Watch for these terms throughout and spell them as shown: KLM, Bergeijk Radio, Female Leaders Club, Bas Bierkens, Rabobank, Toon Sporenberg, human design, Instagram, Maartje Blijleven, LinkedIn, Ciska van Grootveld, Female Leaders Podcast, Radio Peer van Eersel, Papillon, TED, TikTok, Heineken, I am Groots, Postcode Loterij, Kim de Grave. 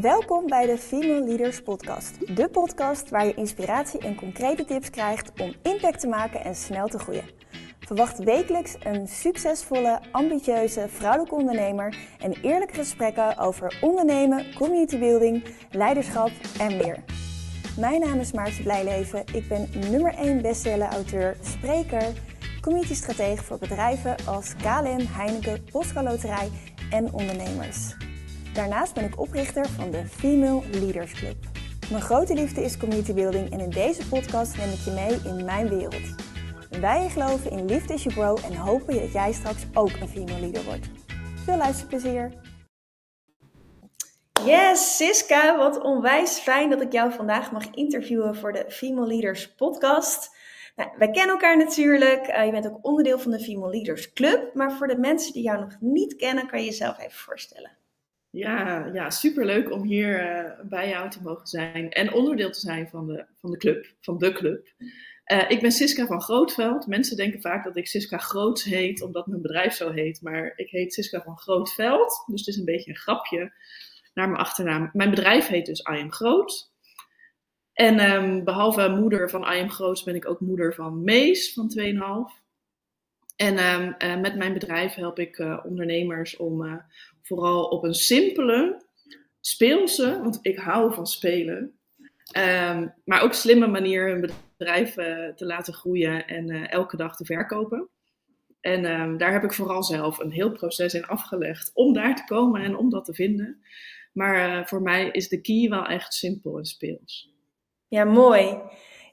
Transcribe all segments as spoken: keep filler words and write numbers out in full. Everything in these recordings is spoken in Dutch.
Welkom bij de Female Leaders Podcast. De podcast waar je inspiratie en concrete tips krijgt om impact te maken en snel te groeien. Verwacht wekelijks een succesvolle, ambitieuze, vrouwelijke ondernemer en eerlijke gesprekken over ondernemen, community building, leiderschap en meer. Mijn naam is Maartje Blijleven. Ik ben nummer één bestseller auteur, spreker, community-stratege voor bedrijven als K L M, Heineken, Postcode Loterij en ondernemers. Daarnaast ben ik oprichter van de Female Leaders Club. Mijn grote liefde is community building en in deze podcast neem ik je mee in mijn wereld. Wij geloven in Liefde is je bro en hopen dat jij straks ook een female leader wordt. Veel luisterplezier! Yes, Ciska, wat onwijs fijn dat ik jou vandaag mag interviewen voor de Female Leaders Podcast. Nou, wij kennen elkaar natuurlijk, uh, je bent ook onderdeel van de Female Leaders Club, maar voor de mensen die jou nog niet kennen, kan je jezelf even voorstellen. Ja, ja, superleuk om hier uh, bij jou te mogen zijn en onderdeel te zijn van de, van de club, van de club. Uh, ik ben Ciska van Grootveld. Mensen denken vaak dat ik Ciska Groots heet, omdat mijn bedrijf zo heet. Maar ik heet Ciska van Grootveld, dus het is een beetje een grapje naar mijn achternaam. Mijn bedrijf heet dus I am Groots. En um, behalve moeder van I am Groots ben ik ook moeder van Mees van twee en een half. En um, uh, met mijn bedrijf help ik uh, ondernemers om uh, vooral op een simpele, speelse, want ik hou van spelen, um, maar ook slimme manier hun bedrijf uh, te laten groeien en uh, elke dag te verkopen. En um, daar heb ik vooral zelf een heel proces in afgelegd om daar te komen en om dat te vinden. Maar uh, voor mij is de key wel echt simpel en speels. Ja, mooi.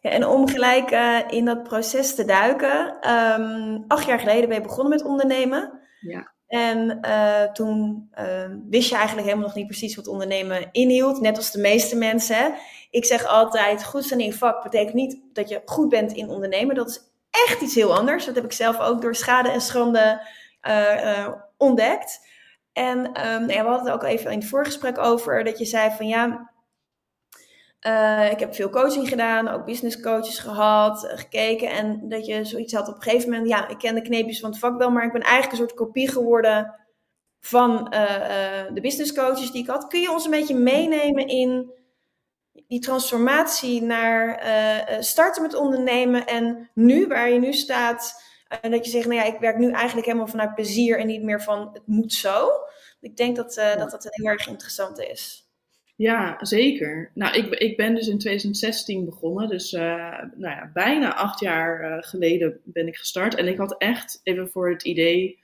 Ja, en om gelijk uh, in dat proces te duiken. Um, acht jaar geleden ben je begonnen met ondernemen. Ja. En uh, toen uh, wist je eigenlijk helemaal nog niet precies wat ondernemen inhield. Net als de meeste mensen. Hè? Ik zeg altijd, goed zijn in je vak betekent niet dat je goed bent in ondernemen. Dat is echt iets heel anders. Dat heb ik zelf ook door schade en schande uh, uh, ontdekt. En um, ja, we hadden het ook even in het voorgesprek over. Dat je zei van ja... Uh, ik heb veel coaching gedaan, ook business coaches gehad, uh, gekeken. En dat je zoiets had op een gegeven moment. Ja, ik ken de kneepjes van het vak wel, maar ik ben eigenlijk een soort kopie geworden van uh, uh, de business coaches die ik had. Kun je ons een beetje meenemen in die transformatie naar uh, starten met ondernemen en nu, waar je nu staat. En uh, dat je zegt, nou ja, ik werk nu eigenlijk helemaal vanuit plezier en niet meer van het moet zo. Ik denk dat uh, dat, dat heel erg interessant is. Ja, zeker. Nou, ik, ik ben dus in twintig zestien begonnen. Dus uh, nou ja, bijna acht jaar uh, geleden ben ik gestart. En ik had echt even voor het idee...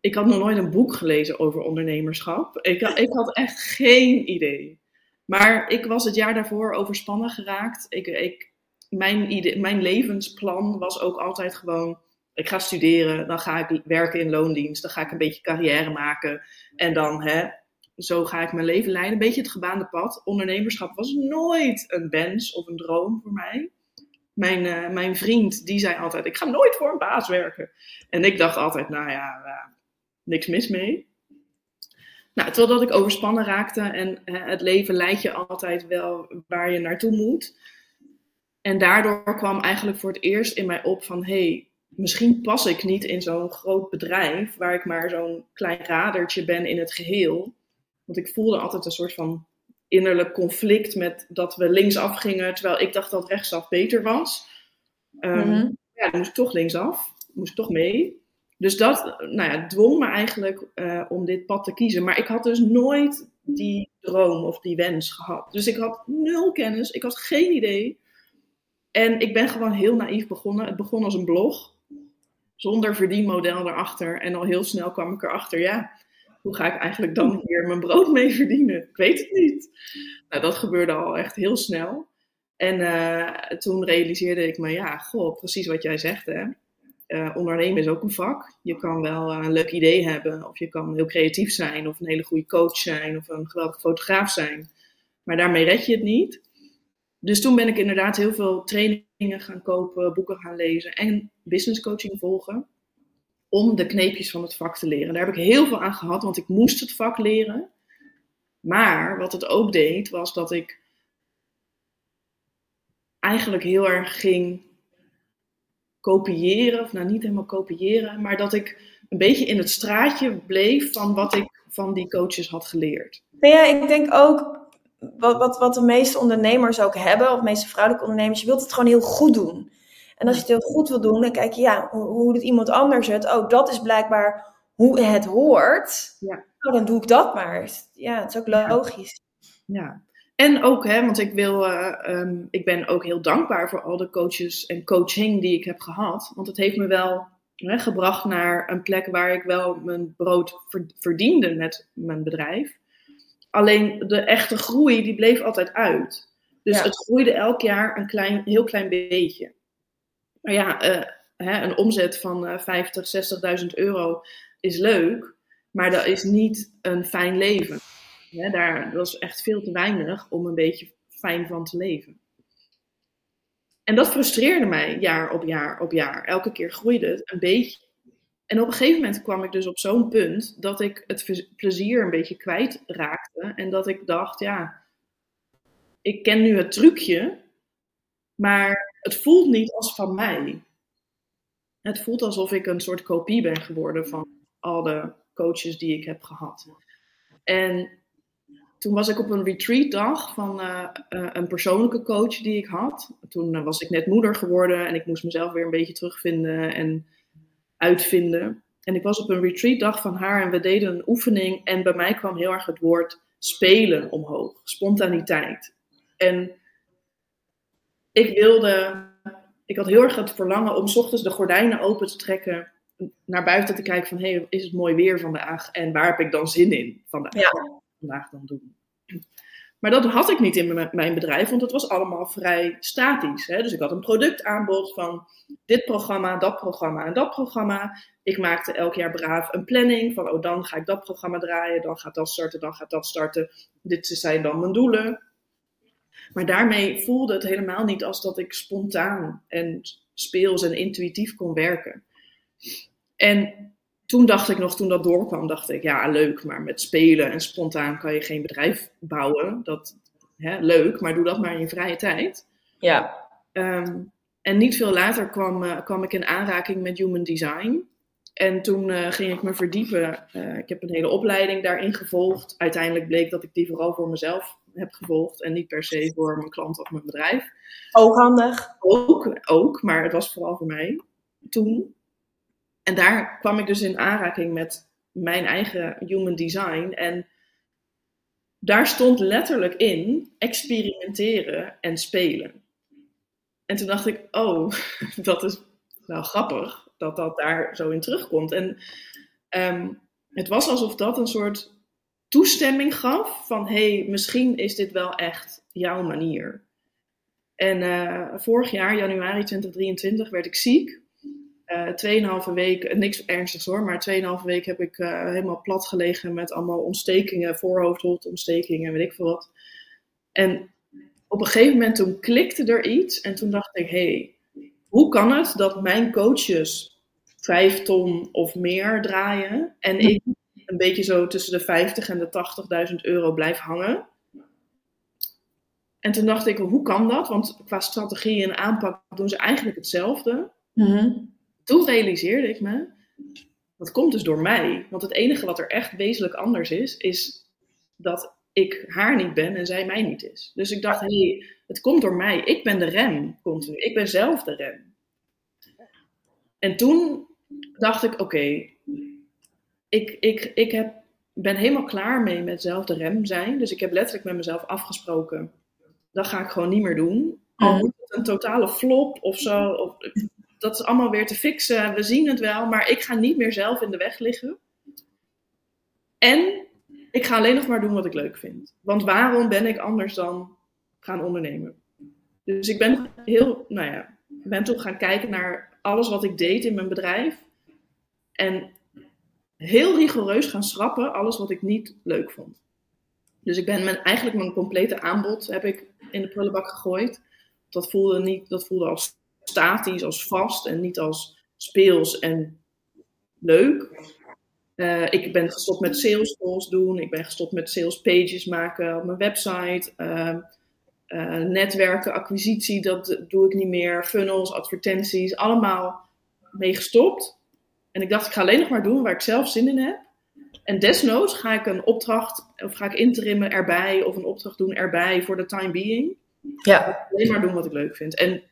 Ik had nog nooit een boek gelezen over ondernemerschap. Ik, ik had echt geen idee. Maar ik was het jaar daarvoor overspannen geraakt. Ik, ik, mijn, idee, mijn levensplan was ook altijd gewoon... Ik ga studeren, dan ga ik werken in loondienst. Dan ga ik een beetje carrière maken. En dan... hè. Zo ga ik mijn leven leiden. Een beetje het gebaande pad. Ondernemerschap was nooit een wens of een droom voor mij. Mijn, uh, mijn vriend, die zei altijd... Ik ga nooit voor een baas werken. En ik dacht altijd, nou ja, uh, niks mis mee. Nou, totdat ik overspannen raakte. En uh, het leven leidt je altijd wel waar je naartoe moet. En daardoor kwam eigenlijk voor het eerst in mij op van... Hey, misschien pas ik niet in zo'n groot bedrijf... waar ik maar zo'n klein radertje ben in het geheel... Want ik voelde altijd een soort van innerlijk conflict met dat we linksaf gingen. Terwijl ik dacht dat rechtsaf beter was. Um, mm-hmm. Ja, dan moest ik toch linksaf. Moest ik toch mee. Dus dat nou ja, dwong me eigenlijk uh, om dit pad te kiezen. Maar ik had dus nooit die droom of die wens gehad. Dus ik had nul kennis. Ik had geen idee. En ik ben gewoon heel naïef begonnen. Het begon als een blog. Zonder verdienmodel erachter. En al heel snel kwam ik erachter, ja... Hoe ga ik eigenlijk dan hier mijn brood mee verdienen? Ik weet het niet. Nou, dat gebeurde al echt heel snel. En uh, toen realiseerde ik me, ja, goh, precies wat jij zegt, hè. Uh, ondernemen is ook een vak. Je kan wel uh, een leuk idee hebben. Of je kan heel creatief zijn. Of een hele goede coach zijn. Of een geweldige fotograaf zijn. Maar daarmee red je het niet. Dus toen ben ik inderdaad heel veel trainingen gaan kopen. Boeken gaan lezen. En business coaching volgen. Om de kneepjes van het vak te leren. Daar heb ik heel veel aan gehad, want ik moest het vak leren. Maar wat het ook deed, was dat ik eigenlijk heel erg ging kopiëren. Of nou, niet helemaal kopiëren, maar dat ik een beetje in het straatje bleef van wat ik van die coaches had geleerd. Nou ja, ik denk ook wat, wat, wat de meeste ondernemers ook hebben, of de meeste vrouwelijke ondernemers, je wilt het gewoon heel goed doen. En als je het heel goed wil doen, dan kijk je, ja, hoe, hoe doet iemand anders het? Oh, dat is blijkbaar hoe het hoort. Ja. Nou, dan doe ik dat maar. Ja, het is ook logisch. Ja. Ja. En ook, hè, want ik, wil, uh, um, ik ben ook heel dankbaar voor al de coaches en coaching die ik heb gehad. Want het heeft me wel hè, gebracht naar een plek waar ik wel mijn brood verdiende met mijn bedrijf. Alleen de echte groei, die bleef altijd uit. Dus ja. Het groeide elk jaar een klein, heel klein beetje. Maar ja, uh, hè, een omzet van uh, vijftig, zestigduizend euro is leuk. Maar dat is niet een fijn leven. Ja, daar was echt veel te weinig om een beetje fijn van te leven. En dat frustreerde mij jaar op jaar op jaar. Elke keer groeide het een beetje. En op een gegeven moment kwam ik dus op zo'n punt dat ik het plezier een beetje kwijtraakte. En dat ik dacht, ja, ik ken nu het trucje, maar het voelt niet als van mij. Het voelt alsof ik een soort kopie ben geworden van al de coaches die ik heb gehad. En toen was ik op een retreatdag van uh, uh, een persoonlijke coach die ik had. Toen uh, was ik net moeder geworden en ik moest mezelf weer een beetje terugvinden en uitvinden. En ik was op een retreatdag van haar en we deden een oefening. En bij mij kwam heel erg het woord spelen omhoog. Spontaniteit. En ik wilde, ik had heel erg het verlangen om 's ochtends de gordijnen open te trekken. Naar buiten te kijken van, hé, hey, is het mooi weer vandaag? En waar heb ik dan zin in vandaag? Ja. Vandaag dan doen. Maar dat had ik niet in mijn bedrijf, want het was allemaal vrij statisch. Hè? Dus ik had een productaanbod van dit programma, dat programma en dat programma. Ik maakte elk jaar braaf een planning van, oh, dan ga ik dat programma draaien, dan gaat dat starten, dan gaat dat starten. Dit zijn dan mijn doelen. Maar daarmee voelde het helemaal niet als dat ik spontaan en speels en intuïtief kon werken. En toen dacht ik nog, toen dat doorkwam, dacht ik, ja, leuk, maar met spelen en spontaan kan je geen bedrijf bouwen. Dat, hè, leuk, maar doe dat maar in je vrije tijd. Ja. Um, en niet veel later kwam, uh, kwam ik in aanraking met human design. En toen uh, ging ik me verdiepen. Uh, ik heb een hele opleiding daarin gevolgd. Uiteindelijk bleek dat ik die vooral voor mezelf heb gevolgd en niet per se voor mijn klant of mijn bedrijf. Ook handig. Ook, ook, maar het was vooral voor mij toen. En daar kwam ik dus in aanraking met mijn eigen human design. En daar stond letterlijk in experimenteren en spelen. En toen dacht ik, oh, dat is wel grappig dat dat daar zo in terugkomt. En um, het was alsof dat een soort toestemming gaf van, hé, hey, misschien is dit wel echt jouw manier. En uh, vorig jaar, januari twintig drieëntwintig, werd ik ziek. Uh, tweeënhalve week, niks ernstigs hoor, maar tweeënhalve week heb ik uh, helemaal plat gelegen met allemaal ontstekingen, voorhoofdholtontstekingen en weet ik veel wat. En op een gegeven moment toen klikte er iets en toen dacht ik, hé, hey, hoe kan het dat mijn coaches vijf ton of meer draaien en ik een beetje zo tussen de vijftig en de tachtigduizend euro blijf hangen? En toen dacht ik, hoe kan dat? Want qua strategie en aanpak doen ze eigenlijk hetzelfde. Mm-hmm. Toen realiseerde ik me, dat komt dus door mij. Want het enige wat er echt wezenlijk anders is, is dat ik haar niet ben en zij mij niet is. Dus ik dacht, hé, hey, het komt door mij. Ik ben de rem continu. Ik ben zelf de rem. En toen dacht ik, oké, okay, ik, ik, ik heb, ben helemaal klaar mee met zelf de rem zijn. Dus ik heb letterlijk met mezelf afgesproken, dat ga ik gewoon niet meer doen. Al moet het een totale flop of zo... Of, dat is allemaal weer te fixen. We zien het wel. Maar ik ga niet meer zelf in de weg liggen. En ik ga alleen nog maar doen wat ik leuk vind. Want waarom ben ik anders dan gaan ondernemen? Dus ik ben heel, nou ja, ik ben toch gaan kijken naar alles wat ik deed in mijn bedrijf. En heel rigoureus gaan schrappen alles wat ik niet leuk vond. Dus ik ben mijn, eigenlijk mijn complete aanbod heb ik in de prullenbak gegooid. Dat voelde niet, dat voelde als... statisch, als vast en niet als speels en leuk. Uh, ik ben gestopt met sales calls doen. Ik ben gestopt met sales pages maken op mijn website. Uh, uh, netwerken, acquisitie, dat doe ik niet meer. Funnels, advertenties, allemaal mee gestopt. En ik dacht, ik ga alleen nog maar doen waar ik zelf zin in heb. En desnoods ga ik een opdracht, of ga ik interimmen erbij, of een opdracht doen erbij voor de time being. Ja. Alleen maar doen wat ik leuk vind. En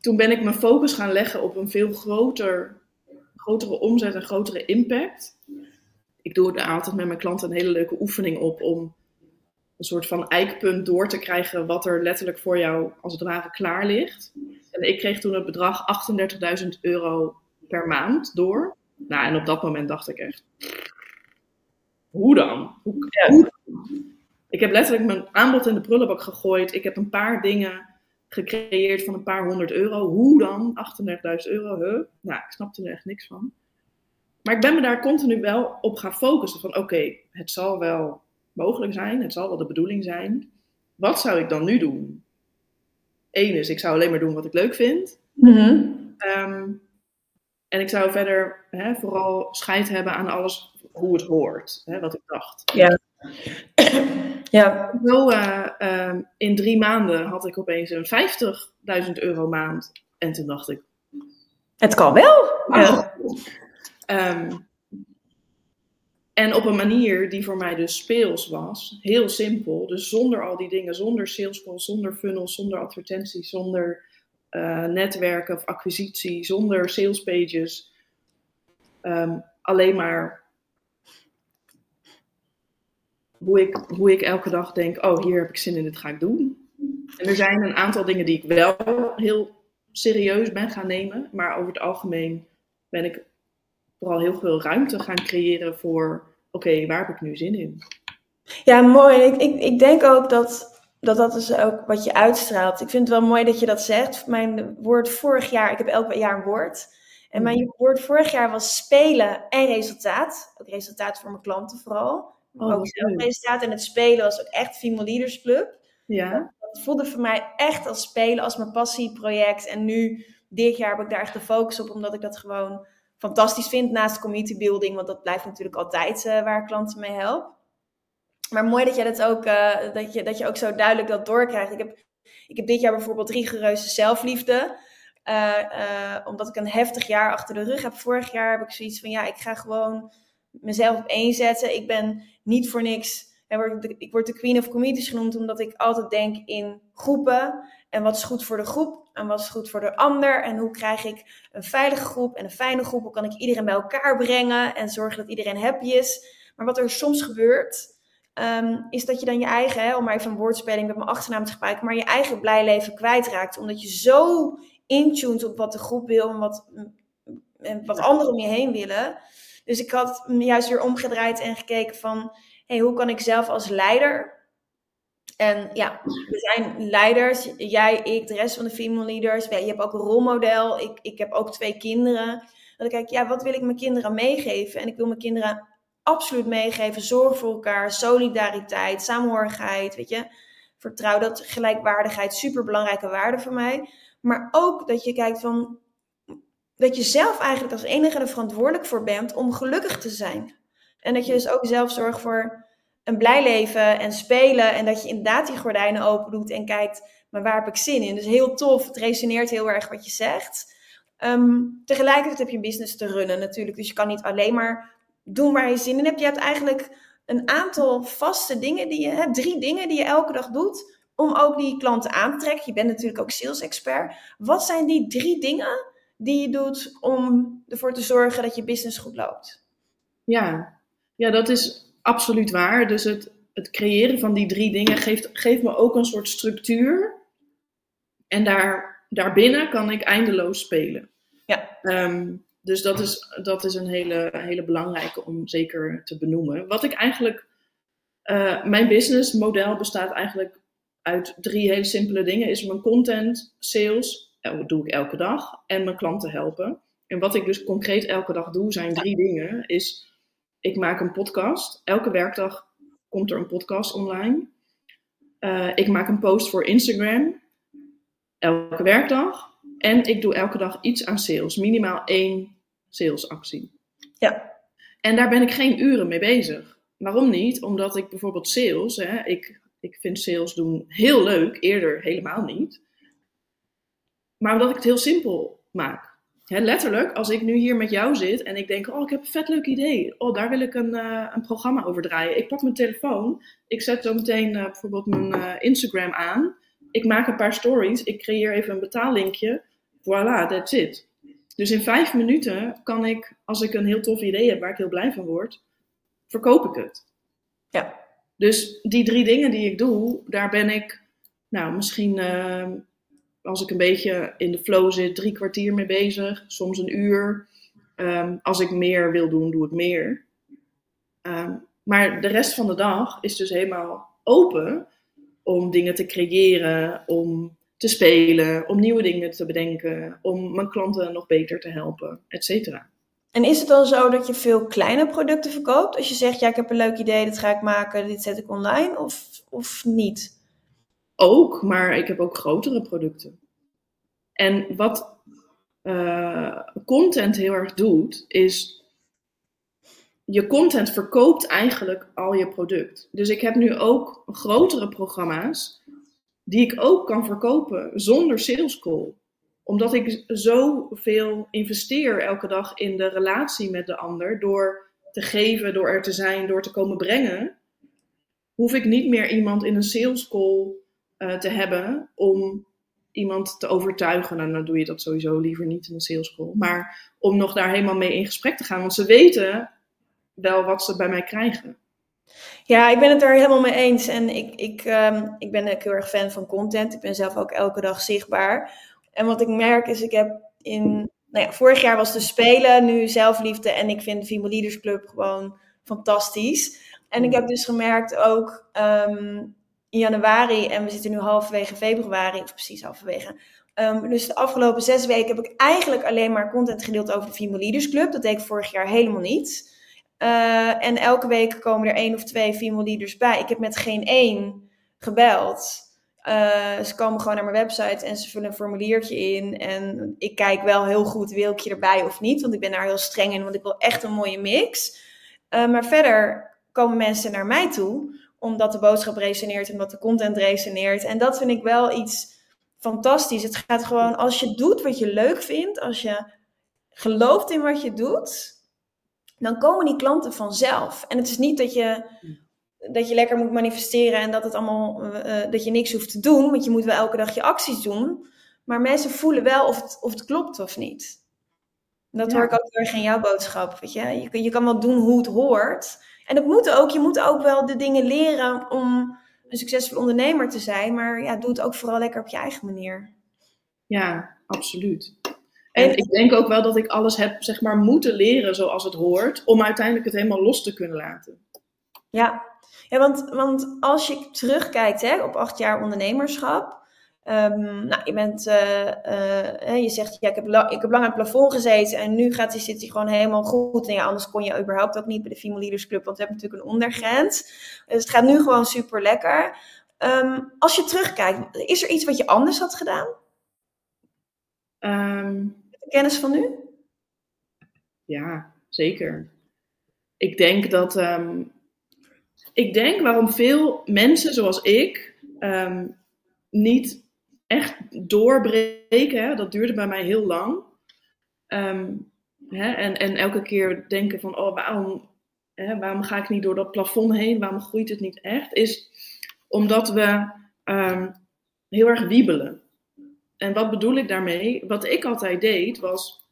toen ben ik mijn focus gaan leggen op een veel groter, grotere omzet en grotere impact. Ik doe er altijd met mijn klanten een hele leuke oefening op om een soort van eikpunt door te krijgen wat er letterlijk voor jou als het ware klaar ligt. En ik kreeg toen het bedrag achtendertigduizend euro per maand door. Nou, en op dat moment dacht ik echt, hoe dan? Hoe, ja. hoe dan? Ik heb letterlijk mijn aanbod in de prullenbak gegooid. Ik heb een paar dingen gecreëerd van een paar honderd euro. Hoe dan? achtendertigduizend euro, huh? Nou, ik snapte er echt niks van. Maar ik ben me daar continu wel op gaan focussen. Van oké, okay, het zal wel mogelijk zijn. Het zal wel de bedoeling zijn. Wat zou ik dan nu doen? Eén is, ik zou alleen maar doen wat ik leuk vind. Mm-hmm. Um, en ik zou verder hè, vooral scheid hebben aan alles hoe het hoort. Hè, wat ik dacht. Ja. Ja. Zo, uh, um, in drie maanden had ik opeens een vijftigduizend euro maand. En toen dacht ik... Het kan wel. Ja. Um, en op een manier die voor mij dus speels was. Heel simpel. Dus zonder al die dingen. Zonder sales calls, zonder funnels, zonder advertenties, zonder uh, netwerken of acquisitie. Zonder sales pages. Um, alleen maar... Hoe ik, hoe ik elke dag denk, oh hier heb ik zin in, dit ga ik doen. En er zijn een aantal dingen die ik wel heel serieus ben gaan nemen. Maar over het algemeen ben ik vooral heel veel ruimte gaan creëren voor, oké, okay, waar heb ik nu zin in? Ja, mooi. Ik, ik, ik denk ook dat, dat dat is ook wat je uitstraalt. Ik vind het wel mooi dat je dat zegt. Mijn woord vorig jaar, ik heb elk jaar een woord. En mijn woord vorig jaar was spelen en resultaat. Ook resultaat voor mijn klanten vooral. Oh, ook zelfresultaat en het spelen was ook echt Female Leaders Club. Ja. Dat voelde voor mij echt als spelen, als mijn passieproject. En nu, dit jaar, heb ik daar echt de focus op, omdat ik dat gewoon fantastisch vind naast community building. Want dat blijft natuurlijk altijd uh, waar ik klanten mee help. Maar mooi dat jij dat ook, uh, dat je, dat je ook zo duidelijk dat doorkrijgt. Ik heb, ik heb dit jaar bijvoorbeeld rigoureuze zelfliefde. Uh, uh, omdat ik een heftig jaar achter de rug heb. Vorig jaar heb ik zoiets van, ja, ik ga gewoon mezelf op één zetten. Ik ben niet voor niks. Ik word, de, ik word de queen of communities genoemd, omdat ik altijd denk in groepen. En wat is goed voor de groep? En wat is goed voor de ander? En hoe krijg ik een veilige groep en een fijne groep? Hoe kan ik iedereen bij elkaar brengen en zorgen dat iedereen happy is? Maar wat er soms gebeurt, um, is dat je dan je eigen, hè, om maar even een woordspeling met mijn achternaam te gebruiken, maar je eigen blij leven kwijtraakt. Omdat je zo intuned op wat de groep wil en wat, en wat anderen om je heen willen. Dus ik had me juist weer omgedraaid en gekeken van, hey, hoe kan ik zelf als leider? En ja, we zijn leiders. Jij, ik, de rest van de female leaders. Ja, je hebt ook een rolmodel. Ik, ik heb ook twee kinderen. Dan kijk ik, ja, wat wil ik mijn kinderen meegeven? En ik wil mijn kinderen absoluut meegeven. Zorg voor elkaar, solidariteit, samenhorigheid, weet je. Vertrouw, dat gelijkwaardigheid, superbelangrijke waarden voor mij. Maar ook dat je kijkt van, dat je zelf eigenlijk als enige er verantwoordelijk voor bent om gelukkig te zijn. En dat je dus ook zelf zorgt voor een blij leven en spelen. En dat je inderdaad die gordijnen open doet en kijkt, maar waar heb ik zin in? Dus heel tof, het resoneert heel erg wat je zegt. Um, tegelijkertijd heb je een business te runnen natuurlijk. Dus je kan niet alleen maar doen waar je zin in hebt. Je hebt eigenlijk een aantal vaste dingen die je hebt. Drie dingen die je elke dag doet om ook die klanten aan te trekken. Je bent natuurlijk ook sales expert. Wat zijn die drie dingen die je doet om ervoor te zorgen dat je business goed loopt? Ja, ja dat is absoluut waar. Dus het, het creëren van die drie dingen geeft, geeft me ook een soort structuur. En daar, daarbinnen kan ik eindeloos spelen. Ja. Um, dus dat is, dat is een hele, hele belangrijke om zeker te benoemen. Wat ik eigenlijk... Uh, mijn businessmodel bestaat eigenlijk uit drie hele simpele dingen. Is mijn content, sales... Dat doe ik elke dag. En mijn klanten helpen. En wat ik dus concreet elke dag doe, zijn drie dingen. Is, ik maak een podcast. Elke werkdag komt er een podcast online. Uh, ik maak een post voor Instagram. Elke werkdag. En ik doe elke dag iets aan sales. Minimaal één salesactie. Ja. En daar ben ik geen uren mee bezig. Waarom niet? Omdat ik bijvoorbeeld sales... Hè, ik, ik vind sales doen heel leuk. Eerder helemaal niet. Maar omdat ik het heel simpel maak. Hè, letterlijk, als ik nu hier met jou zit en ik denk, oh, ik heb een vet leuk idee. Oh, daar wil ik een, uh, een programma over draaien. Ik pak mijn telefoon, ik zet zo meteen uh, bijvoorbeeld mijn uh, Instagram aan. Ik maak een paar stories, ik creëer even een betaallinkje. Voilà, that's it. Dus in vijf minuten kan ik, als ik een heel tof idee heb waar ik heel blij van word, verkoop ik het. Ja. Dus die drie dingen die ik doe, daar ben ik, nou misschien uh, als ik een beetje in de flow zit, drie kwartier mee bezig. Soms een uur. Um, als ik meer wil doen, doe ik meer. Um, maar de rest van de dag is dus helemaal open om dingen te creëren, om te spelen, om nieuwe dingen te bedenken, om mijn klanten nog beter te helpen, et cetera. En is het dan zo dat je veel kleine producten verkoopt? Als je zegt, ja, ik heb een leuk idee, dit ga ik maken, dit zet ik online, of, of niet? Ook, maar ik heb ook grotere producten. En wat uh, content heel erg doet, is je content verkoopt eigenlijk al je product. Dus ik heb nu ook grotere programma's die ik ook kan verkopen zonder sales call. Omdat ik zoveel investeer elke dag in de relatie met de ander, door te geven, door er te zijn, door te komen brengen, hoef ik niet meer iemand in een sales call uh, te hebben om iemand te overtuigen. Nou, dan doe je dat sowieso liever niet in een sales call. Maar om nog daar helemaal mee in gesprek te gaan, want ze weten wel wat ze bij mij krijgen. Ja, ik ben het daar helemaal mee eens. En ik, ik, um, ik ben ook heel erg fan van content. Ik ben zelf ook elke dag zichtbaar. En wat ik merk is, ik heb in... Nou ja, vorig jaar was de Spelen, nu Zelfliefde. En ik vind de Female Leaders Club gewoon fantastisch. En ik heb dus gemerkt ook um, in januari... En we zitten nu halverwege februari, of precies halverwege. Um, dus de afgelopen zes weken heb ik eigenlijk alleen maar content gedeeld over de Female Leaders Club. Dat deed ik vorig jaar helemaal niet. Uh, en elke week komen er één of twee female leaders bij. Ik heb met geen één gebeld. Uh, ze komen gewoon naar mijn website en ze vullen een formuliertje in. En ik kijk wel heel goed, wil ik je erbij of niet? Want ik ben daar heel streng in, want ik wil echt een mooie mix. Uh, maar verder komen mensen naar mij toe, omdat de boodschap resoneert, omdat de content resoneert. En dat vind ik wel iets fantastisch. Het gaat gewoon, als je doet wat je leuk vindt, als je gelooft in wat je doet, dan komen die klanten vanzelf. En het is niet dat je, dat je lekker moet manifesteren en dat, het allemaal, uh, dat je niks hoeft te doen. Want je moet wel elke dag je acties doen. Maar mensen voelen wel of het, of het klopt of niet. Dat ja. Hoor ik ook weer in jouw boodschap. Weet je? Je, je kan wel doen hoe het hoort. En dat moet ook. Je moet ook wel de dingen leren om een succesvol ondernemer te zijn. Maar ja, doe het ook vooral lekker op je eigen manier. Ja, absoluut. En ik denk ook wel dat ik alles heb, zeg maar, moeten leren zoals het hoort, om uiteindelijk het helemaal los te kunnen laten. Ja, ja want, want als je terugkijkt hè, op acht jaar ondernemerschap. Um, nou, je, bent, uh, uh, je zegt, ja, ik, heb la- ik heb lang aan het plafond gezeten en nu gaat die, zit hij gewoon helemaal goed. En ja, anders kon je überhaupt ook niet bij de Female Leaders Club, want we hebben natuurlijk een ondergrens. Dus het gaat nu gewoon super lekker. Um, als je terugkijkt, is er iets wat je anders had gedaan? Um, Kennis van nu? Ja, zeker. Ik denk dat... Um, ik denk waarom veel mensen zoals ik um, niet echt doorbreken. Hè, dat duurde bij mij heel lang. Um, hè, en, en elke keer denken van, oh, waarom, hè, waarom ga ik niet door dat plafond heen? Waarom groeit het niet echt? Is omdat we um, heel erg wiebelen. En wat bedoel ik daarmee? Wat ik altijd deed was,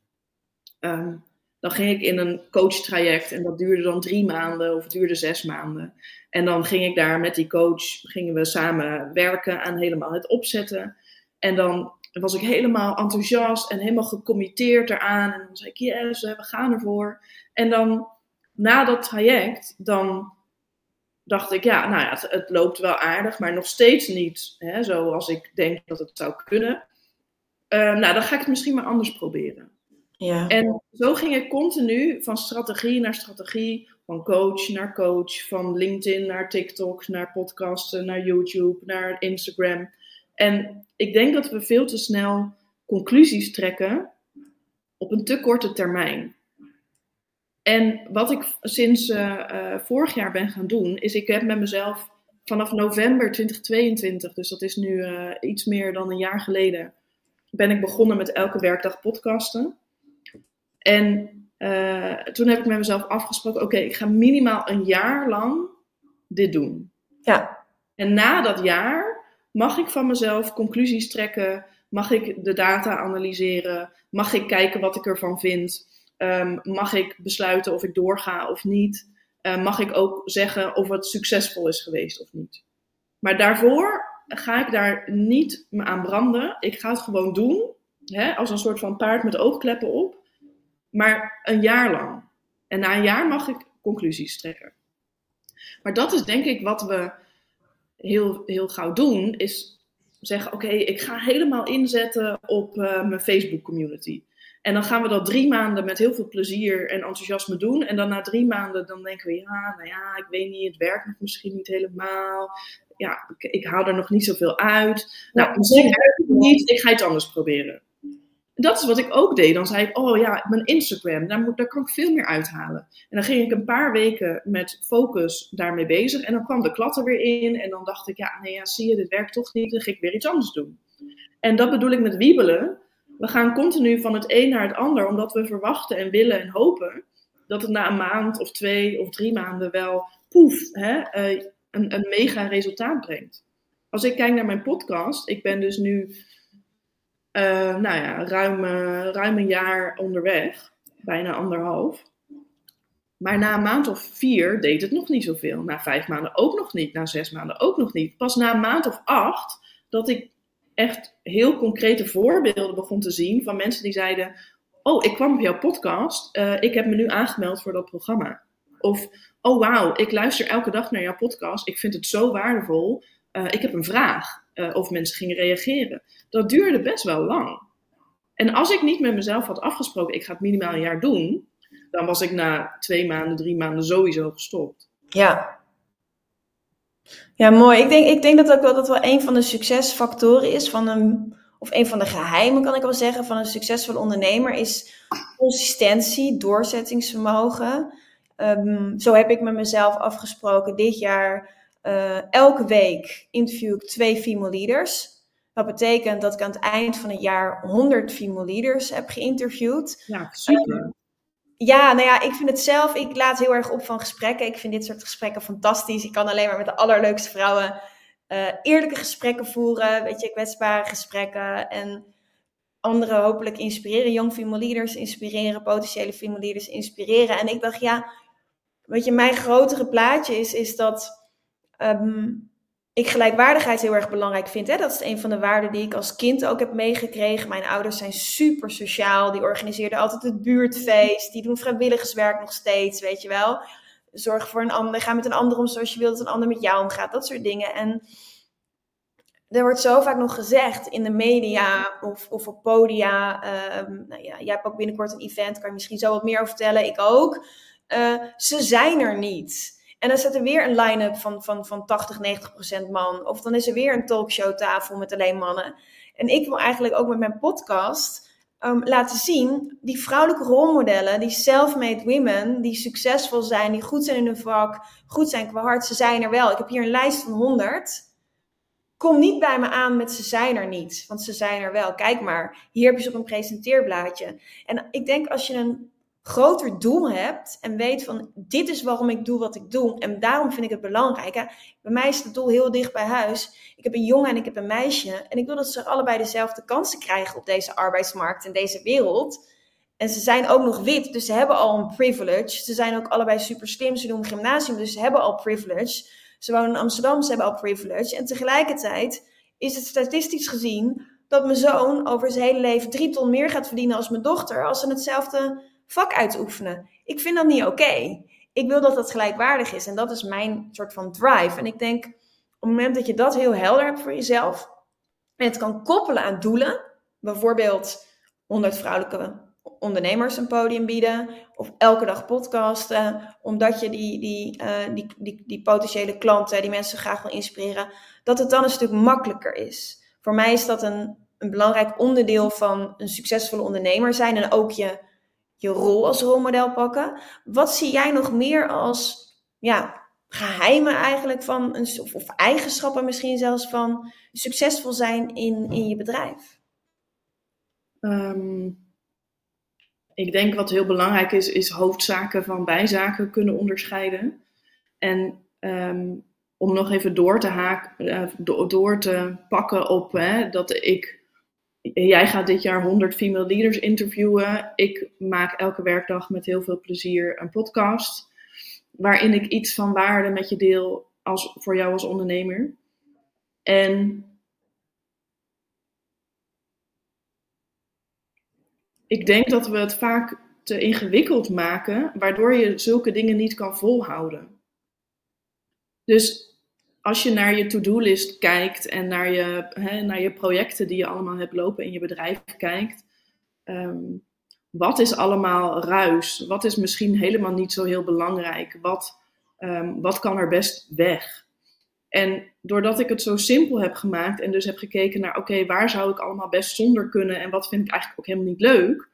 um, dan ging ik in een coachtraject en dat duurde dan drie maanden of het duurde zes maanden. En dan ging ik daar met die coach, gingen we samen werken aan helemaal het opzetten. En dan was ik helemaal enthousiast en helemaal gecommitteerd eraan. En dan zei ik, yes, we gaan ervoor. En dan na dat traject, dan dacht ik, ja, nou ja, het, het loopt wel aardig, maar nog steeds niet hè, zoals ik denk dat het zou kunnen. Uh, nou, dan ga ik het misschien maar anders proberen. Ja. En zo ging ik continu van strategie naar strategie, van coach naar coach, van LinkedIn naar TikTok, naar podcasten, naar YouTube, naar Instagram. En ik denk dat we veel te snel conclusies trekken op een te korte termijn. En wat ik sinds uh, uh, vorig jaar ben gaan doen, is ik heb met mezelf vanaf november twintig tweeëntwintig, dus dat is nu uh, iets meer dan een jaar geleden, ben ik begonnen met elke werkdag podcasten. En uh, toen heb ik met mezelf afgesproken, oké, okay, ik ga minimaal een jaar lang dit doen. Ja. En na dat jaar mag ik van mezelf conclusies trekken, mag ik de data analyseren, mag ik kijken wat ik ervan vind, um, mag ik besluiten of ik doorga of niet, uh, mag ik ook zeggen of het succesvol is geweest of niet. Maar daarvoor ga ik daar niet me aan branden. Ik ga het gewoon doen, hè, als een soort van paard met oogkleppen op, maar een jaar lang. En na een jaar mag ik conclusies trekken. Maar dat is denk ik wat we heel, heel gauw doen, is zeggen, oké, okay, ik ga helemaal inzetten op uh, mijn Facebook community. En dan gaan we dat drie maanden met heel veel plezier en enthousiasme doen. En dan na drie maanden dan denken we, ja, nou ja, ik weet niet, het werkt nog misschien niet helemaal. Ja, ik, ik haal er nog niet zoveel uit. Nou, misschien werkt het niet, ik ga iets anders proberen. Dat is wat ik ook deed. Dan zei ik, oh ja, mijn Instagram, daar, moet, daar kan ik veel meer uithalen. En dan ging ik een paar weken met focus daarmee bezig. En dan kwam de klat er weer in. En dan dacht ik, ja, nee, ja, zie je, dit werkt toch niet. Dan ga ik weer iets anders doen. En dat bedoel ik met wiebelen. We gaan continu van het een naar het ander, omdat we verwachten en willen en hopen dat het na een maand of twee of drie maanden wel poef, hè, een, een mega resultaat brengt. Als ik kijk naar mijn podcast, ik ben dus nu uh, nou ja, ruim, uh, ruim een jaar onderweg, bijna anderhalf. Maar na een maand of vier deed het nog niet zoveel. Na vijf maanden ook nog niet, na zes maanden ook nog niet. Pas na een maand of acht dat ik echt heel concrete voorbeelden begon te zien van mensen die zeiden, oh, ik kwam op jouw podcast, uh, ik heb me nu aangemeld voor dat programma. Of, oh wauw, ik luister elke dag naar jouw podcast, ik vind het zo waardevol, uh, ik heb een vraag. Uh, of mensen gingen reageren. Dat duurde best wel lang. En als ik niet met mezelf had afgesproken, ik ga het minimaal een jaar doen, dan was ik na twee maanden, drie maanden sowieso gestopt. Ja. Ja, mooi. Ik denk, ik denk dat ook wel, dat wel een van de succesfactoren is van een, of een van de geheimen, kan ik wel zeggen, van een succesvol ondernemer is consistentie, doorzettingsvermogen. Um, zo heb ik met mezelf afgesproken dit jaar. Uh, elke week interview ik twee female leaders. Dat betekent dat ik aan het eind van het jaar honderd female leaders heb geïnterviewd. Ja, super. Uh, Ja, nou ja, ik vind het zelf, ik laat heel erg op van gesprekken. Ik vind dit soort gesprekken fantastisch. Ik kan alleen maar met de allerleukste vrouwen uh, eerlijke gesprekken voeren. Weet je, kwetsbare gesprekken. En anderen hopelijk inspireren. Young female leaders inspireren, potentiële female leaders inspireren. En ik dacht, ja, weet je, mijn grotere plaatje is, is dat um, ik gelijkwaardigheid heel erg belangrijk vind. Hè? Dat is een van de waarden die ik als kind ook heb meegekregen. Mijn ouders zijn super sociaal. Die organiseerden altijd het buurtfeest. Die doen vrijwilligerswerk nog steeds, weet je wel. Zorg voor een ander. Ga met een ander om zoals je wilt dat een ander met jou omgaat. Dat soort dingen. En er wordt zo vaak nog gezegd in de media of, of op podia. Um, nou ja, jij hebt ook binnenkort een event. Kan je misschien zo wat meer over vertellen. Ik ook. Uh, ze zijn er niet. En dan zit er weer een line-up van, van, van tachtig, negentig procent man. Of dan is er weer een talkshowtafel met alleen mannen. En ik wil eigenlijk ook met mijn podcast um, laten zien, die vrouwelijke rolmodellen, die self-made women, die succesvol zijn, die goed zijn in hun vak, goed zijn qua hart, ze zijn er wel. Ik heb hier een lijst van honderd. Kom niet bij me aan met ze zijn er niet, want ze zijn er wel. Kijk maar, hier heb je ze op een presenteerblaadje. En ik denk als je een groter doel hebt en weet van dit is waarom ik doe wat ik doe en daarom vind ik het belangrijk. Hè? Bij mij is het doel heel dicht bij huis. Ik heb een jongen en ik heb een meisje en ik wil dat ze allebei dezelfde kansen krijgen op deze arbeidsmarkt en deze wereld. En ze zijn ook nog wit, dus ze hebben al een privilege. Ze zijn ook allebei super slim, ze doen gymnasium, dus ze hebben al privilege. Ze wonen in Amsterdam, ze hebben al privilege. En tegelijkertijd is het statistisch gezien dat mijn zoon over zijn hele leven drie ton meer gaat verdienen als mijn dochter als ze hetzelfde vak uitoefenen. Ik vind dat niet oké. Ik wil dat dat gelijkwaardig is. En dat is mijn soort van drive. En ik denk, op het moment dat je dat heel helder hebt voor jezelf en het kan koppelen aan doelen, bijvoorbeeld honderd vrouwelijke ondernemers een podium bieden of elke dag podcasten, omdat je die, die, uh, die, die, die potentiële klanten, die mensen graag wil inspireren, dat het dan een stuk makkelijker is. Voor mij is dat een, een belangrijk onderdeel van een succesvolle ondernemer zijn en ook je je rol als rolmodel pakken. Wat zie jij nog meer als ja, geheimen eigenlijk van een, of, of eigenschappen misschien zelfs van succesvol zijn in, in je bedrijf? Um, Ik denk wat heel belangrijk is, is hoofdzaken van bijzaken kunnen onderscheiden. En um, om nog even door te, haken, uh, do- door te pakken op hè, dat ik... Jij gaat dit jaar honderd female leaders interviewen. Ik maak elke werkdag met heel veel plezier een podcast. Waarin ik iets van waarde met je deel als, voor jou als ondernemer. En... Ik denk dat we het vaak te ingewikkeld maken, waardoor je zulke dingen niet kan volhouden. Dus als je naar je to-do-list kijkt en naar je, hè, naar je projecten die je allemaal hebt lopen in je bedrijf kijkt. Um, wat is allemaal ruis? Wat is misschien helemaal niet zo heel belangrijk? Wat, um, wat kan er best weg? En doordat ik het zo simpel heb gemaakt en dus heb gekeken naar, oké, okay, waar zou ik allemaal best zonder kunnen en wat vind ik eigenlijk ook helemaal niet leuk,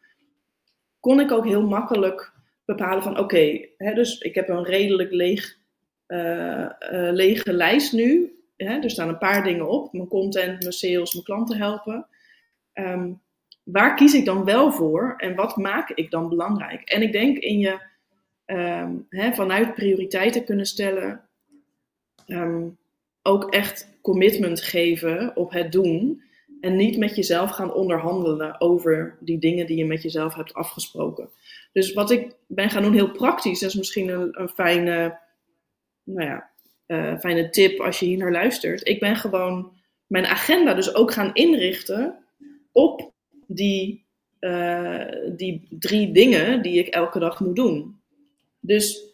kon ik ook heel makkelijk bepalen van, oké, okay, dus ik heb een redelijk leeg, uh, uh, lege lijst nu. Hè, er staan een paar dingen op, mijn content, mijn sales, mijn klanten helpen. Um, waar kies ik dan wel voor en wat maak ik dan belangrijk? En ik denk in je um, hè, vanuit prioriteiten kunnen stellen... Um, ook echt commitment geven op het doen en niet met jezelf gaan onderhandelen over die dingen die je met jezelf hebt afgesproken. Dus wat ik ben gaan doen, heel praktisch, dat is misschien een, een fijne, nou ja, uh, fijne tip als je hier naar luistert. Ik ben gewoon mijn agenda dus ook gaan inrichten op die, uh, die drie dingen die ik elke dag moet doen. Dus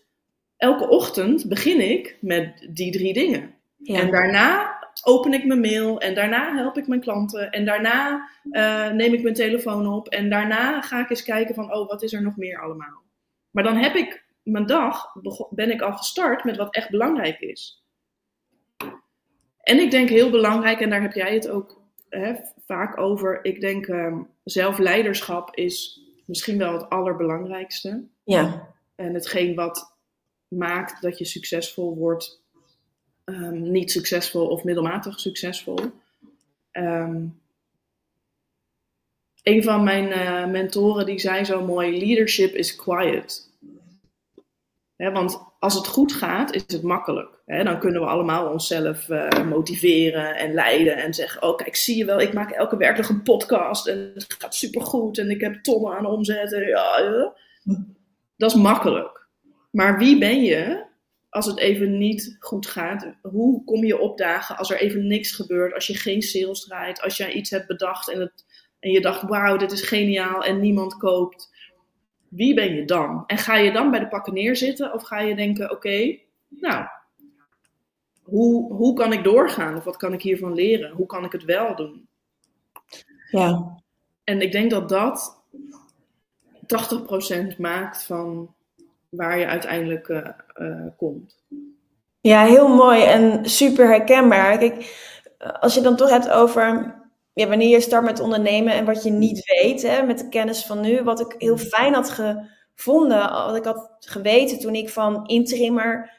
elke ochtend begin ik met die drie dingen. Ja. En daarna open ik mijn mail en daarna help ik mijn klanten en daarna uh, neem ik mijn telefoon op en daarna ga ik eens kijken van, oh, wat is er nog meer allemaal? Maar dan heb ik mijn dag, ben ik al gestart met wat echt belangrijk is. En ik denk heel belangrijk, en daar heb jij het ook hè, vaak over, ik denk um, zelfleiderschap is misschien wel het allerbelangrijkste. Ja. En hetgeen wat maakt dat je succesvol wordt. Um, niet succesvol of middelmatig succesvol. Um, een van mijn uh, mentoren die zei zo mooi, leadership is quiet. He, want als het goed gaat, is het makkelijk. He, dan kunnen we allemaal onszelf uh, motiveren en leiden en zeggen, oh kijk, zie je wel, ik maak elke werkdag een podcast en het gaat supergoed en ik heb tonnen aan omzet. En ja, ja. Dat is makkelijk. Maar wie ben je? Als het even niet goed gaat, hoe kom je opdagen als er even niks gebeurt, als je geen sales draait, als jij iets hebt bedacht en, het, en je dacht, wauw, dit is geniaal en niemand koopt. Wie ben je dan? En ga je dan bij de pakken neerzitten of ga je denken, oké, okay, nou, hoe, hoe kan ik doorgaan? Of wat kan ik hiervan leren? Hoe kan ik het wel doen? Ja. En ik denk dat dat tachtig procent maakt van waar je uiteindelijk uh, uh, komt. Ja, heel mooi en super herkenbaar. Kijk, als je dan toch hebt over ja, wanneer je start met ondernemen en wat je niet weet, hè, met de kennis van nu, wat ik heel fijn had gevonden, wat ik had geweten toen ik van interimmer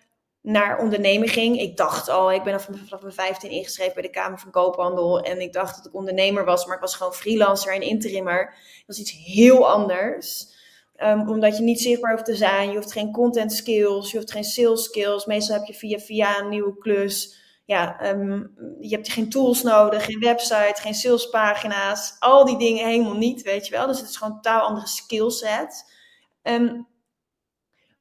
naar ondernemer ging. Ik dacht al, ik ben vanaf mijn vijftien ingeschreven bij de Kamer van Koophandel en ik dacht dat ik ondernemer was, maar ik was gewoon freelancer en interimmer. Dat is iets heel anders. Um, omdat je niet zichtbaar hoeft te zijn. Je hoeft geen content skills. Je hoeft geen sales skills. Meestal heb je via via een nieuwe klus. Ja, um, je hebt geen tools nodig. Geen website. Geen salespagina's. Al die dingen helemaal niet, weet je wel. Dus het is gewoon een totaal andere skillset. Um,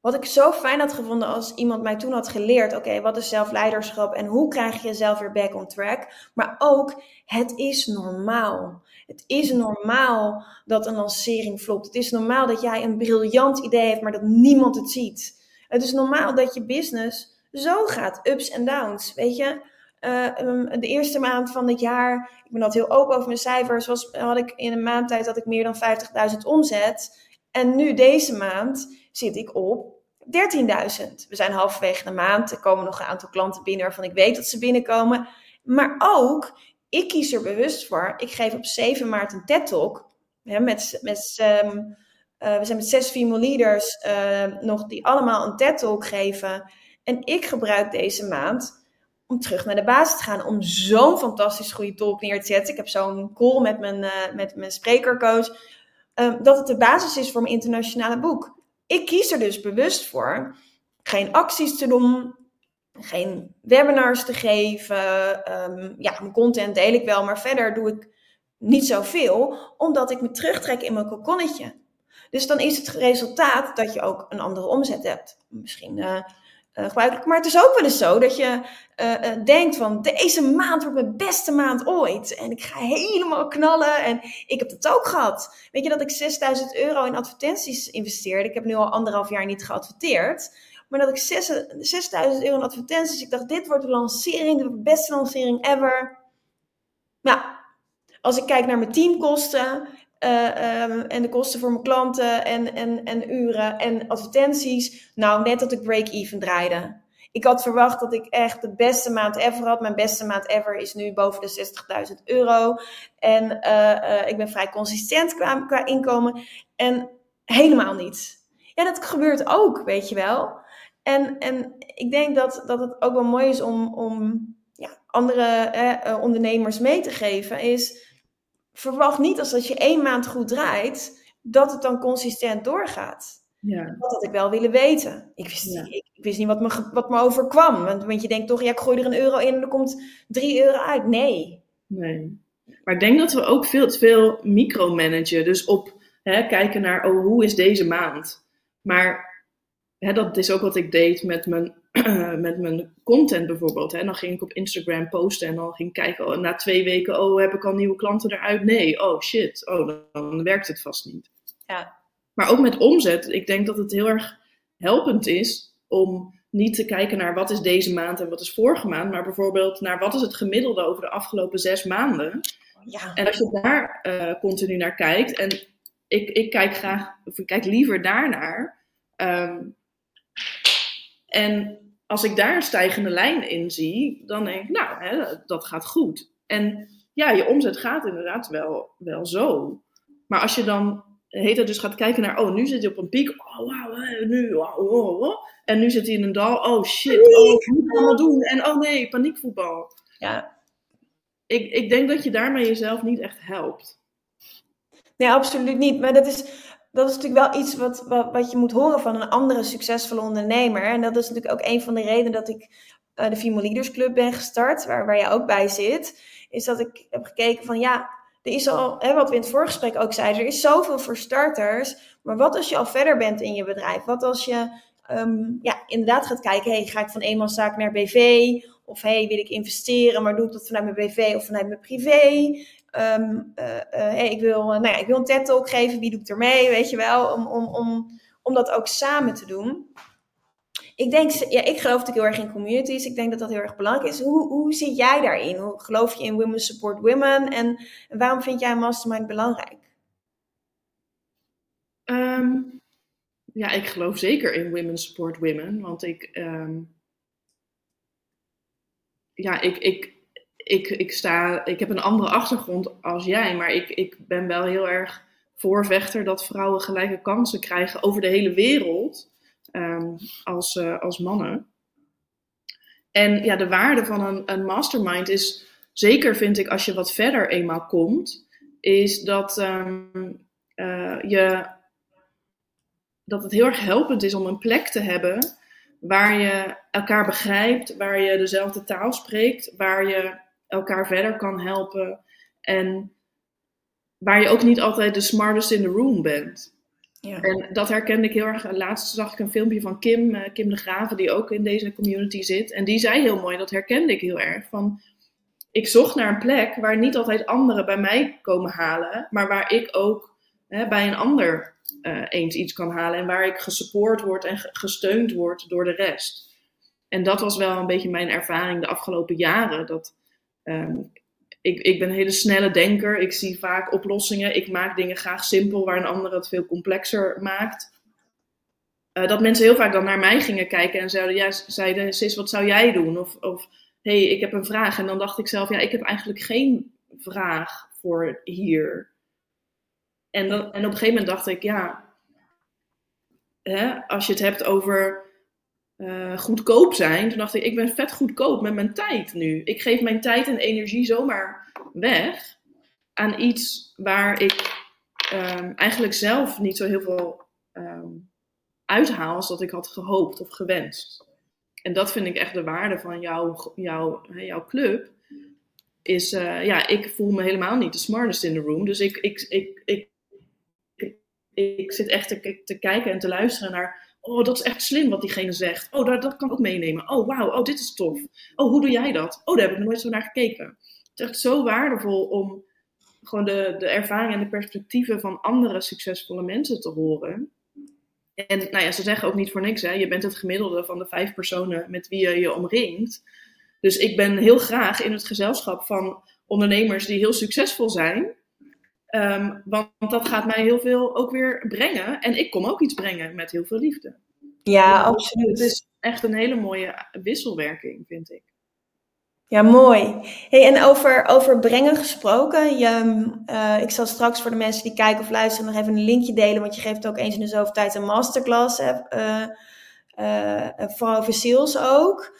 wat ik zo fijn had gevonden als iemand mij toen had geleerd. Oké, okay, wat is zelfleiderschap? En hoe krijg je jezelf weer back on track? Maar ook, het is normaal. Het is normaal dat een lancering flopt. Het is normaal dat jij een briljant idee hebt, maar dat niemand het ziet. Het is normaal dat je business zo gaat, ups en downs. Weet je, uh, de eerste maand van het jaar, ik ben altijd heel open over mijn cijfers, was, had ik in een maand tijd had ik meer dan vijftigduizend omzet. En nu deze maand zit ik op dertienduizend. We zijn halverwege de maand, er komen nog een aantal klanten binnen waarvan ik weet dat ze binnenkomen. Maar ook... Ik kies er bewust voor. Ik geef op zeven maart een TED-talk. Hè, met, met, um, uh, we zijn met zes female leaders uh, nog die allemaal een TED-talk geven. En ik gebruik deze maand om terug naar de basis te gaan. Om zo'n fantastisch goede talk neer te zetten. Ik heb zo'n call met mijn, uh, met mijn sprekercoach. um, dat het de basis is voor mijn internationale boek. Ik kies er dus bewust voor geen acties te doen, geen webinars te geven. Um, ja, mijn content deel ik wel, maar verder doe ik niet zoveel, omdat ik me terugtrek in mijn kokonnetje. Dus dan is het resultaat dat je ook een andere omzet hebt. Misschien uh, uh, gebruikelijk. Maar het is ook wel eens zo dat je uh, uh, denkt van deze maand wordt mijn beste maand ooit. En ik ga helemaal knallen. En ik heb dat ook gehad. Weet je dat ik zesduizend euro in advertenties investeerde? Ik heb nu al anderhalf jaar niet geadverteerd. Maar dat ik zesduizend euro in advertenties. Ik dacht dit wordt de lancering. De beste lancering ever. Nou, als ik kijk naar mijn teamkosten. Uh, um, en de kosten voor mijn klanten en, en, en uren en advertenties. Nou, net dat ik break-even draaide. Ik had verwacht dat ik echt de beste maand ever had. Mijn beste maand ever is nu boven de zestigduizend euro. En uh, uh, ik ben vrij consistent qua, qua inkomen. En helemaal niet. Ja, dat gebeurt ook, weet je wel. En, en ik denk dat, dat het ook wel mooi is om, om ja, andere eh, ondernemers mee te geven. Is... Verwacht niet als dat je één maand goed draait, dat het dan consistent doorgaat. Ja. Dat had ik wel willen weten. Ik wist, ja. ik, ik wist niet wat me, wat me overkwam. Want, want je denkt toch, ja, ik gooi er een euro in en er komt drie euro uit. Nee. Nee. Maar ik denk dat we ook veel te veel micromanagen. Dus op hè, kijken naar, oh, hoe is deze maand? Maar hè, dat is ook wat ik deed met mijn, met mijn content bijvoorbeeld. Hè. Dan ging ik op Instagram posten en dan ging ik kijken, oh, na twee weken, oh, heb ik al nieuwe klanten eruit? Nee, oh shit, oh, dan, dan werkt het vast niet. Ja. Maar ook met omzet, ik denk dat het heel erg helpend is om niet te kijken naar wat is deze maand en wat is vorige maand, maar bijvoorbeeld naar wat is het gemiddelde over de afgelopen zes maanden. Ja. En als je daar uh, continu naar kijkt, en ik, ik kijk graag, of ik kijk liever daarnaar. Um, en als ik daar een stijgende lijn in zie, dan denk ik, nou, hè, dat gaat goed. En ja, je omzet gaat inderdaad wel, wel zo. Maar als je dan, heet het dus, gaat kijken naar, oh, nu zit hij op een piek. Oh, wow, nu, wow, wow, wow. En nu zit hij in een dal. Oh, shit, oh, ik moet het allemaal doen. En oh nee, paniekvoetbal. Ja. Ik, ik denk dat je daarmee jezelf niet echt helpt. Nee, absoluut niet. Maar dat is... Dat is natuurlijk wel iets wat, wat, wat je moet horen van een andere succesvolle ondernemer. En dat is natuurlijk ook een van de redenen dat ik uh, de Female Leaders Club ben gestart. Waar, waar jij ook bij zit. Is dat ik heb gekeken van ja, er is al, hè, wat we in het voorgesprek ook zeiden. Er is zoveel voor starters. Maar wat als je al verder bent in je bedrijf? Wat als je um, ja, inderdaad gaat kijken. Hey, ga ik van eenmanszaak naar B V? Of hey, wil ik investeren, maar doe ik dat vanuit mijn B V of vanuit mijn privé? Um, uh, uh, hey, ik, wil, uh, nou ja, ik wil een TED-talk geven, wie doe ik ermee, weet je wel, om, om, om, om dat ook samen te doen. Ik denk, ja, ik geloof natuurlijk heel erg in communities, ik denk dat dat heel erg belangrijk is. Hoe, hoe zit jij daarin? Hoe geloof je in Women Support Women en, en waarom vind jij een mastermind belangrijk? Um, ja, ik geloof zeker in Women Support Women, want ik... Um, ja, ik... ik Ik, ik, sta, ik heb een andere achtergrond als jij, maar ik, ik ben wel heel erg voorvechter dat vrouwen gelijke kansen krijgen over de hele wereld um, als, uh, als mannen. En ja, de waarde van een, een mastermind is, zeker vind ik als je wat verder eenmaal komt, is dat, um, uh, je, dat het heel erg helpend is om een plek te hebben waar je elkaar begrijpt, waar je dezelfde taal spreekt, waar je elkaar verder kan helpen. En waar je ook niet altijd de smartest in the room bent. Ja. En dat herkende ik heel erg. Laatst zag ik een filmpje van Kim, uh, Kim de Grave, die ook in deze community zit. En die zei heel mooi, dat herkende ik heel erg. Van, ik zocht naar een plek waar niet altijd anderen bij mij komen halen. Maar waar ik ook hè, bij een ander uh, eens iets kan halen. En waar ik gesupport word en ge- gesteund word door de rest. En dat was wel een beetje mijn ervaring de afgelopen jaren. Dat... Um, ik, ik ben een hele snelle denker. Ik zie vaak oplossingen. Ik maak dingen graag simpel, waar een ander het veel complexer maakt. Uh, dat mensen heel vaak dan naar mij gingen kijken en zeiden, ja, zeiden, Sis, wat zou jij doen? Of, of hey, ik heb een vraag. En dan dacht ik zelf, ja, ik heb eigenlijk geen vraag voor hier. En, dan, en op een gegeven moment dacht ik, ja, hè, als je het hebt over... Uh, goedkoop zijn, toen dacht ik, ik ben vet goedkoop met mijn tijd nu. Ik geef mijn tijd en energie zomaar weg aan iets waar ik um, eigenlijk zelf niet zo heel veel um, uithaal als dat ik had gehoopt of gewenst. En dat vind ik echt de waarde van jouw, jouw, jouw club. Is, uh, ja, ik voel me helemaal niet de smartest in the room. Dus ik, ik, ik, ik, ik, ik zit echt te, te kijken en te luisteren naar... Oh, dat is echt slim wat diegene zegt. Oh, dat, dat kan ik ook meenemen. Oh, wauw. Oh, dit is tof. Oh, hoe doe jij dat? Oh, daar heb ik nog nooit zo naar gekeken. Het is echt zo waardevol om gewoon de, de ervaring en de perspectieven van andere succesvolle mensen te horen. En nou ja, ze zeggen ook niet voor niks, hè. Je bent het gemiddelde van de vijf personen met wie je je omringt. Dus ik ben heel graag in het gezelschap van ondernemers die heel succesvol zijn. Um, want dat gaat mij heel veel ook weer brengen. En ik kom ook iets brengen met heel veel liefde. Ja, absoluut. Het is echt een hele mooie wisselwerking, vind ik. Ja, mooi. Hey, en over, over brengen gesproken. Je, uh, ik zal straks voor de mensen die kijken of luisteren nog even een linkje delen. Want je geeft ook eens in de zoveel tijd een masterclass. Hè, uh, uh, vooral over sales ook.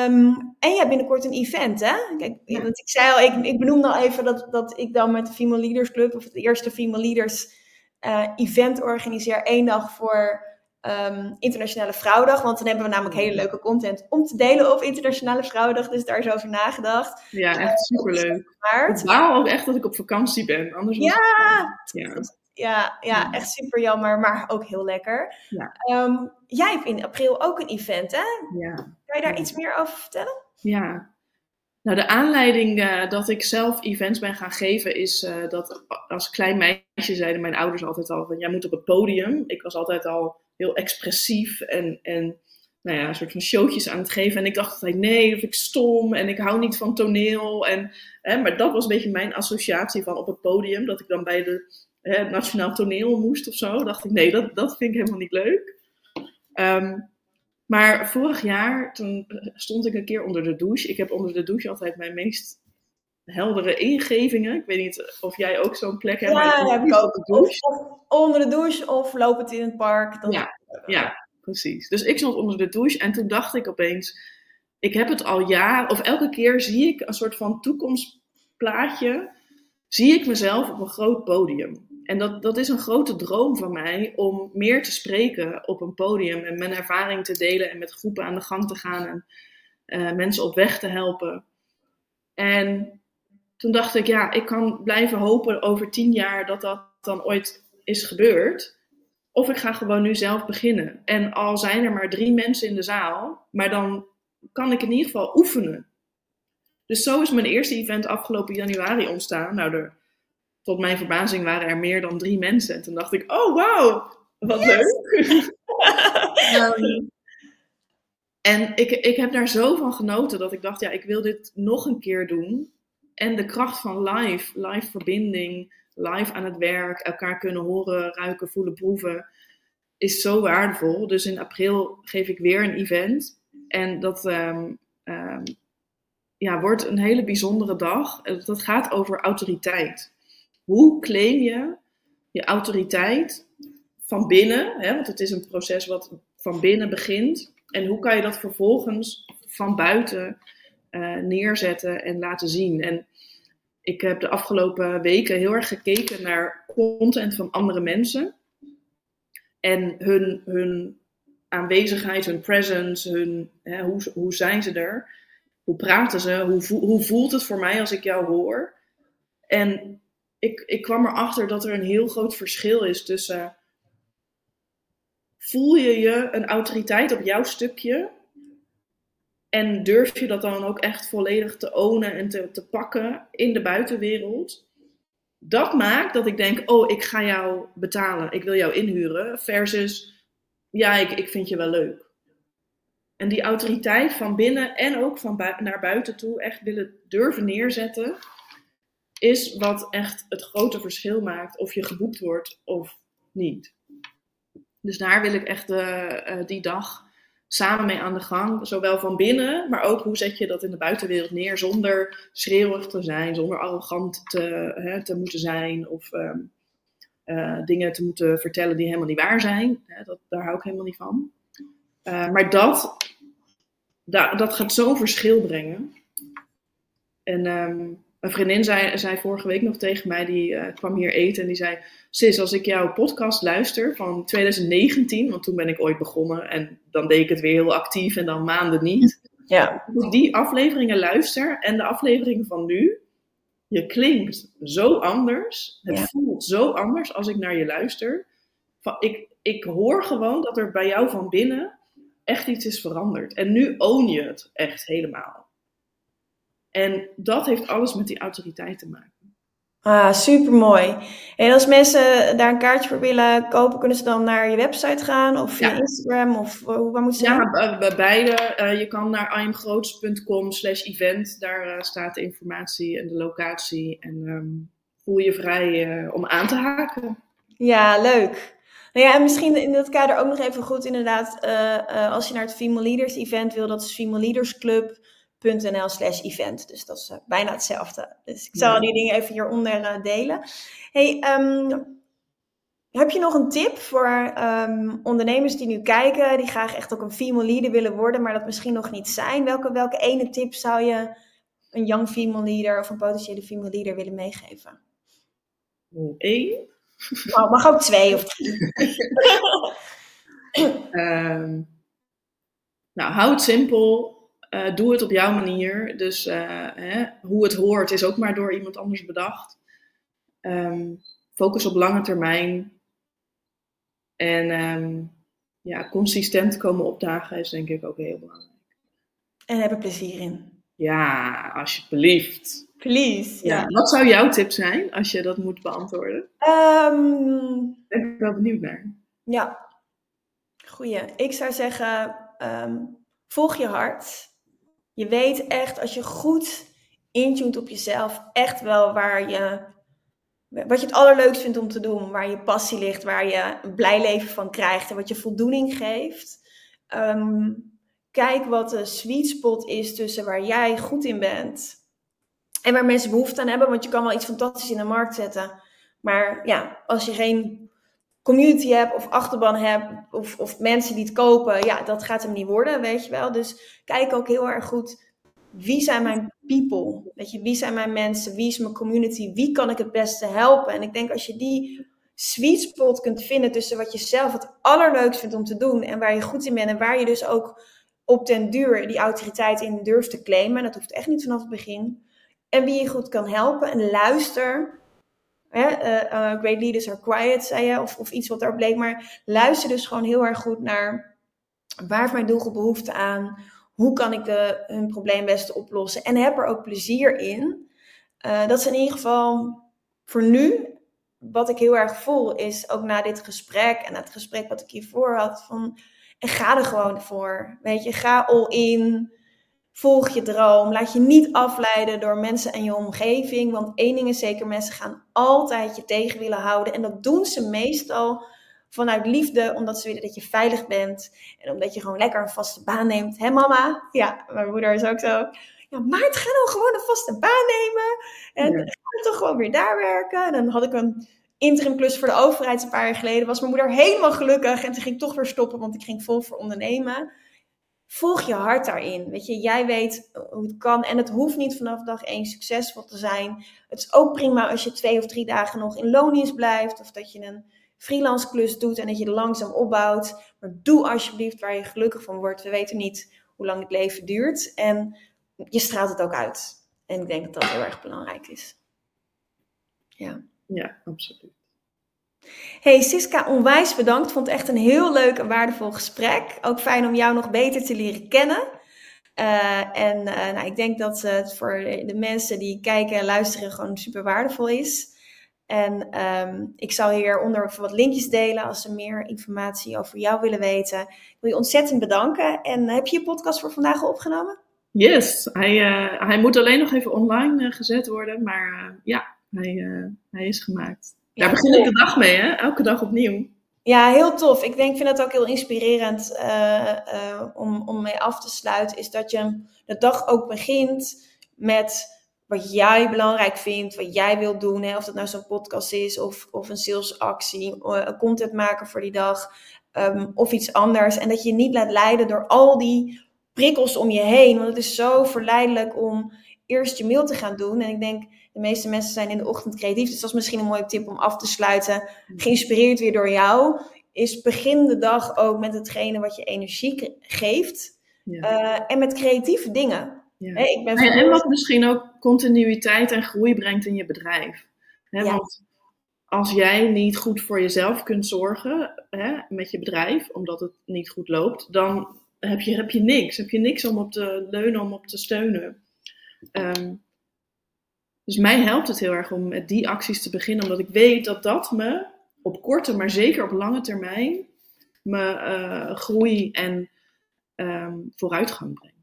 Um, en ja, binnenkort een event, hè? Kijk, ja. Want ik zei al, ik, ik benoemde al even dat, dat ik dan met de Female Leaders Club... of het eerste Female Leaders uh, event organiseer. één dag voor um, Internationale Vrouwendag. Want dan hebben we namelijk hele leuke content om te delen op Internationale Vrouwendag. Dus daar is over nagedacht. Ja, echt superleuk. Uh, Wauw, ook echt dat ik op vakantie ben. Anders ja! Het... ja. Ja, ja, echt super jammer, maar ook heel lekker. Ja. Um, jij hebt in april ook een event, hè? Ja. Kan je daar ja. iets meer over vertellen? Ja. Nou, de aanleiding uh, dat ik zelf events ben gaan geven is uh, dat als klein meisje zeiden mijn ouders altijd al van, jij moet op het podium. Ik was altijd al heel expressief en, en nou ja, een soort van showtjes aan het geven. En ik dacht altijd, nee, dat vind ik stom en ik hou niet van toneel. En, hè, maar dat was een beetje mijn associatie van op het podium, dat ik dan bij de... het nationaal toneel moest of zo, dacht ik, nee, dat, dat vind ik helemaal niet leuk. Um, maar vorig jaar, toen stond ik een keer onder de douche. Ik heb onder de douche altijd mijn meest heldere ingevingen. Ik weet niet of jij ook zo'n plek hebt. Ja, heb ik ook. Douche. Of onder de douche of lopend in het park. Dan... Ja, ja, precies. Dus ik stond onder de douche en toen dacht ik opeens, ik heb het al jaren, of elke keer zie ik een soort van toekomstplaatje, zie ik mezelf op een groot podium. En dat, dat is een grote droom van mij om meer te spreken op een podium en mijn ervaring te delen en met groepen aan de gang te gaan en uh, mensen op weg te helpen. En toen dacht ik, ja, ik kan blijven hopen over tien jaar dat dat dan ooit is gebeurd. Of ik ga gewoon nu zelf beginnen. En al zijn er maar drie mensen in de zaal, maar dan kan ik in ieder geval oefenen. Dus zo is mijn eerste event afgelopen januari ontstaan. Nou, er, tot mijn verbazing waren er meer dan drie mensen. En toen dacht ik, oh wauw, wat yes. leuk. um, en ik, ik heb daar zo van genoten dat ik dacht, ja, ik wil dit nog een keer doen. En de kracht van live, live verbinding, live aan het werk, elkaar kunnen horen, ruiken, voelen, proeven, is zo waardevol. Dus in april geef ik weer een event. En dat... Um, um, Ja, wordt een hele bijzondere dag. Dat gaat over autoriteit. Hoe claim je je autoriteit van binnen? Hè? Want het is een proces wat van binnen begint. En hoe kan je dat vervolgens van buiten uh, neerzetten en laten zien? En ik heb de afgelopen weken heel erg gekeken naar content van andere mensen. En hun, hun aanwezigheid, hun presence, hun, hè, hoe, hoe zijn ze er? Hoe praten ze? Hoe, vo- hoe voelt het voor mij als ik jou hoor? En ik, ik kwam erachter dat er een heel groot verschil is tussen... Voel je je een autoriteit op jouw stukje? En durf je dat dan ook echt volledig te ownen en te, te pakken in de buitenwereld? Dat maakt dat ik denk, oh, ik ga jou betalen. Ik wil jou inhuren. Versus, ja, ik, ik vind je wel leuk. En die autoriteit van binnen en ook van bu- naar buiten toe echt willen durven neerzetten, is wat echt het grote verschil maakt of je geboekt wordt of niet. Dus daar wil ik echt uh, uh, die dag samen mee aan de gang. Zowel van binnen, maar ook hoe zet je dat in de buitenwereld neer zonder schreeuwig te zijn, zonder arrogant te, hè, te moeten zijn of um, uh, dingen te moeten vertellen die helemaal niet waar zijn. Hè, dat, daar hou ik helemaal niet van. Uh, maar dat, da, dat gaat zo'n verschil brengen. En um, Mijn vriendin zei, zei vorige week nog tegen mij, die uh, kwam hier eten en die zei... Sis, als ik jouw podcast luister van twintig negentien, want toen ben ik ooit begonnen... en dan deed ik het weer heel actief en dan maanden niet. Ja. Als ik die afleveringen luister en de afleveringen van nu... je klinkt zo anders, het ja. voelt zo anders als ik naar je luister. Van, ik, ik hoor gewoon dat er bij jou van binnen echt iets is veranderd. En nu own je het echt helemaal. En dat heeft alles met die autoriteit te maken. Ah, supermooi. En als mensen daar een kaartje voor willen kopen, kunnen ze dan naar je website gaan? Of via ja. Instagram? Of waar moeten ze Ja, bij, bij beide. Uh, je kan naar i am groots punt com slash event. Daar uh, staat de informatie en de locatie. En um, voel je vrij uh, om aan te haken. Ja, leuk. Nou ja, en misschien in dat kader ook nog even goed inderdaad. Uh, uh, als je naar het Female Leaders Event wil, dat is Female Leaders Club. punt n l slash event. Dus dat is uh, bijna hetzelfde. Dus ik zal ja. die dingen even hieronder uh, delen. Hey, um, heb je nog een tip voor um, ondernemers die nu kijken, die graag echt ook een female leader willen worden, maar dat misschien nog niet zijn? Welke, welke ene tip zou je een young female leader of een potentiële female leader willen meegeven? Eén? Oh, mag ook twee of drie. um, nou, hou het simpel. Uh, doe het op jouw manier. Dus uh, hè, hoe het hoort is ook maar door iemand anders bedacht. Um, focus op lange termijn. En um, ja, consistent komen opdagen is denk ik ook heel belangrijk. En heb er plezier in. Ja, alsjeblieft. Please. Ja. Ja. Wat zou jouw tip zijn als je dat moet beantwoorden? Um, ben ik wel benieuwd naar. Ja, goeie. Ik zou zeggen, um, volg je hart. Je weet echt, als je goed intunt op jezelf, echt wel waar je, wat je het allerleukst vindt om te doen, waar je passie ligt, waar je een blij leven van krijgt en wat je voldoening geeft. Um, kijk wat de sweet spot is tussen waar jij goed in bent en waar mensen behoefte aan hebben, want je kan wel iets fantastisch in de markt zetten. Maar ja, als je geen community hebt of achterban hebt of, of mensen die het kopen, ja, dat gaat hem niet worden, weet je wel. Dus kijk ook heel erg goed, wie zijn mijn people? Weet je, wie zijn mijn mensen? Wie is mijn community? Wie kan ik het beste helpen? En ik denk als je die sweet spot kunt vinden tussen wat je zelf het allerleukst vindt om te doen en waar je goed in bent en waar je dus ook op den duur die autoriteit in durft te claimen, dat hoeft echt niet vanaf het begin, en wie je goed kan helpen en luister. Hè, uh, uh, great leaders are quiet, zei je, of, of iets wat daar bleek. Maar luister dus gewoon heel erg goed naar, waar heeft mijn doelgroep behoefte aan? Hoe kan ik de, hun probleem best oplossen? En heb er ook plezier in. Uh, dat is in ieder geval voor nu wat ik heel erg voel, is ook na dit gesprek en na het gesprek wat ik hiervoor had. Van, en ga er gewoon voor. Weet je, ga all in. Volg je droom. Laat je niet afleiden door mensen en je omgeving. Want één ding is zeker, mensen gaan altijd je tegen willen houden. En dat doen ze meestal vanuit liefde. Omdat ze willen dat je veilig bent. En omdat je gewoon lekker een vaste baan neemt. Hé mama? Ja, mijn moeder is ook zo. Ja, Maart, ga nou gewoon een vaste baan nemen. En ja. ga toch gewoon weer daar werken. En dan had ik een interimklus voor de overheid een paar jaar geleden. Was mijn moeder helemaal gelukkig. En toen ging ik toch weer stoppen, want ik ging vol voor ondernemen. Volg je hart daarin. Weet je, jij weet hoe het kan. En het hoeft niet vanaf dag één succesvol te zijn. Het is ook prima als je twee of drie dagen nog in loondienst blijft. Of dat je een freelance klus doet en dat je er langzaam opbouwt. Maar doe alsjeblieft waar je gelukkig van wordt. We weten niet hoe lang het leven duurt. En je straalt het ook uit. En ik denk dat dat heel erg belangrijk is. Ja, ja, absoluut. Hey Ciska, onwijs bedankt. Vond het echt een heel leuk en waardevol gesprek. Ook fijn om jou nog beter te leren kennen. Uh, en uh, nou, ik denk dat het voor de mensen die kijken en luisteren gewoon super waardevol is. En um, ik zal hieronder wat linkjes delen als ze meer informatie over jou willen weten. Ik wil je ontzettend bedanken. En heb je je podcast voor vandaag al opgenomen? Yes, hij, uh, hij moet alleen nog even online uh, gezet worden. Maar uh, ja, hij, uh, hij is gemaakt. Daar begin ik de dag mee, hè? Elke dag opnieuw. Ja, heel tof. Ik denk, vind dat ook heel inspirerend uh, uh, om, om mee af te sluiten. Is dat je de dag ook begint met wat jij belangrijk vindt. Wat jij wilt doen. Hè? Of dat nou zo'n podcast is. Of, of een salesactie. Uh, content maken voor die dag. Um, of iets anders. En dat je je niet laat leiden door al die prikkels om je heen. Want het is zo verleidelijk om eerst je mail te gaan doen. En ik denk, de meeste mensen zijn in de ochtend creatief. Dus dat is misschien een mooie tip om af te sluiten. Geïnspireerd weer door jou. Is begin de dag ook met hetgene wat je energie geeft. Ja. Uh, en met creatieve dingen. Ja. Hey, ik ben van... En wat misschien ook continuïteit en groei brengt in je bedrijf. He, ja. Want als jij niet goed voor jezelf kunt zorgen, he, met je bedrijf, omdat het niet goed loopt, dan heb je, heb je niks. Heb je niks om op te leunen, om op te steunen. Um, dus mij helpt het heel erg om met die acties te beginnen, omdat ik weet dat dat me op korte, maar zeker op lange termijn, me uh, groei en um, vooruitgang brengt.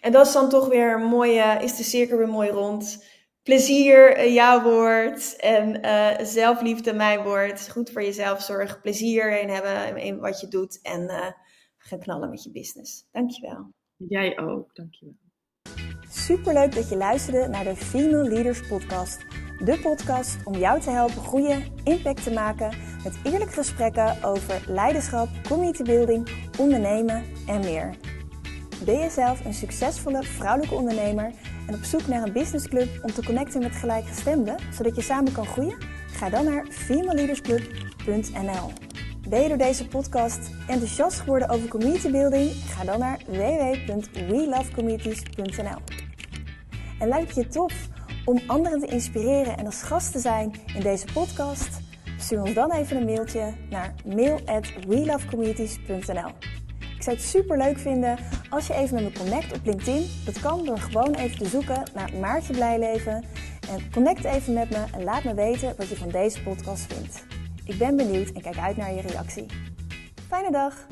En dat is dan toch weer een mooie, is de cirkel weer mooi rond. Plezier, jouw woord. En uh, zelfliefde, mijn woord. Goed voor jezelf zorgen. Plezier in hebben, in wat je doet. En uh, gaan knallen met je business. Dankjewel. Jij ook, dankjewel. Superleuk dat je luisterde naar de Female Leaders Podcast. De podcast om jou te helpen groeien, impact te maken. Met eerlijke gesprekken over leiderschap, community building, ondernemen en meer. Ben je zelf een succesvolle vrouwelijke ondernemer en op zoek naar een businessclub om te connecten met gelijkgestemden, zodat je samen kan groeien? Ga dan naar female leaders club punt n l. Ben je door deze podcast enthousiast geworden over communitybuilding? Ga dan naar w w w punt we love communities punt n l. En lijkt je tof om anderen te inspireren en als gast te zijn in deze podcast? Stuur ons dan even een mailtje naar mail at we love communities punt n l. Ik zou het super leuk vinden als je even met me connect op LinkedIn. Dat kan door gewoon even te zoeken naar Maartje Blijleven. En connect even met me en laat me weten wat je van deze podcast vindt. Ik ben benieuwd en kijk uit naar je reactie. Fijne dag!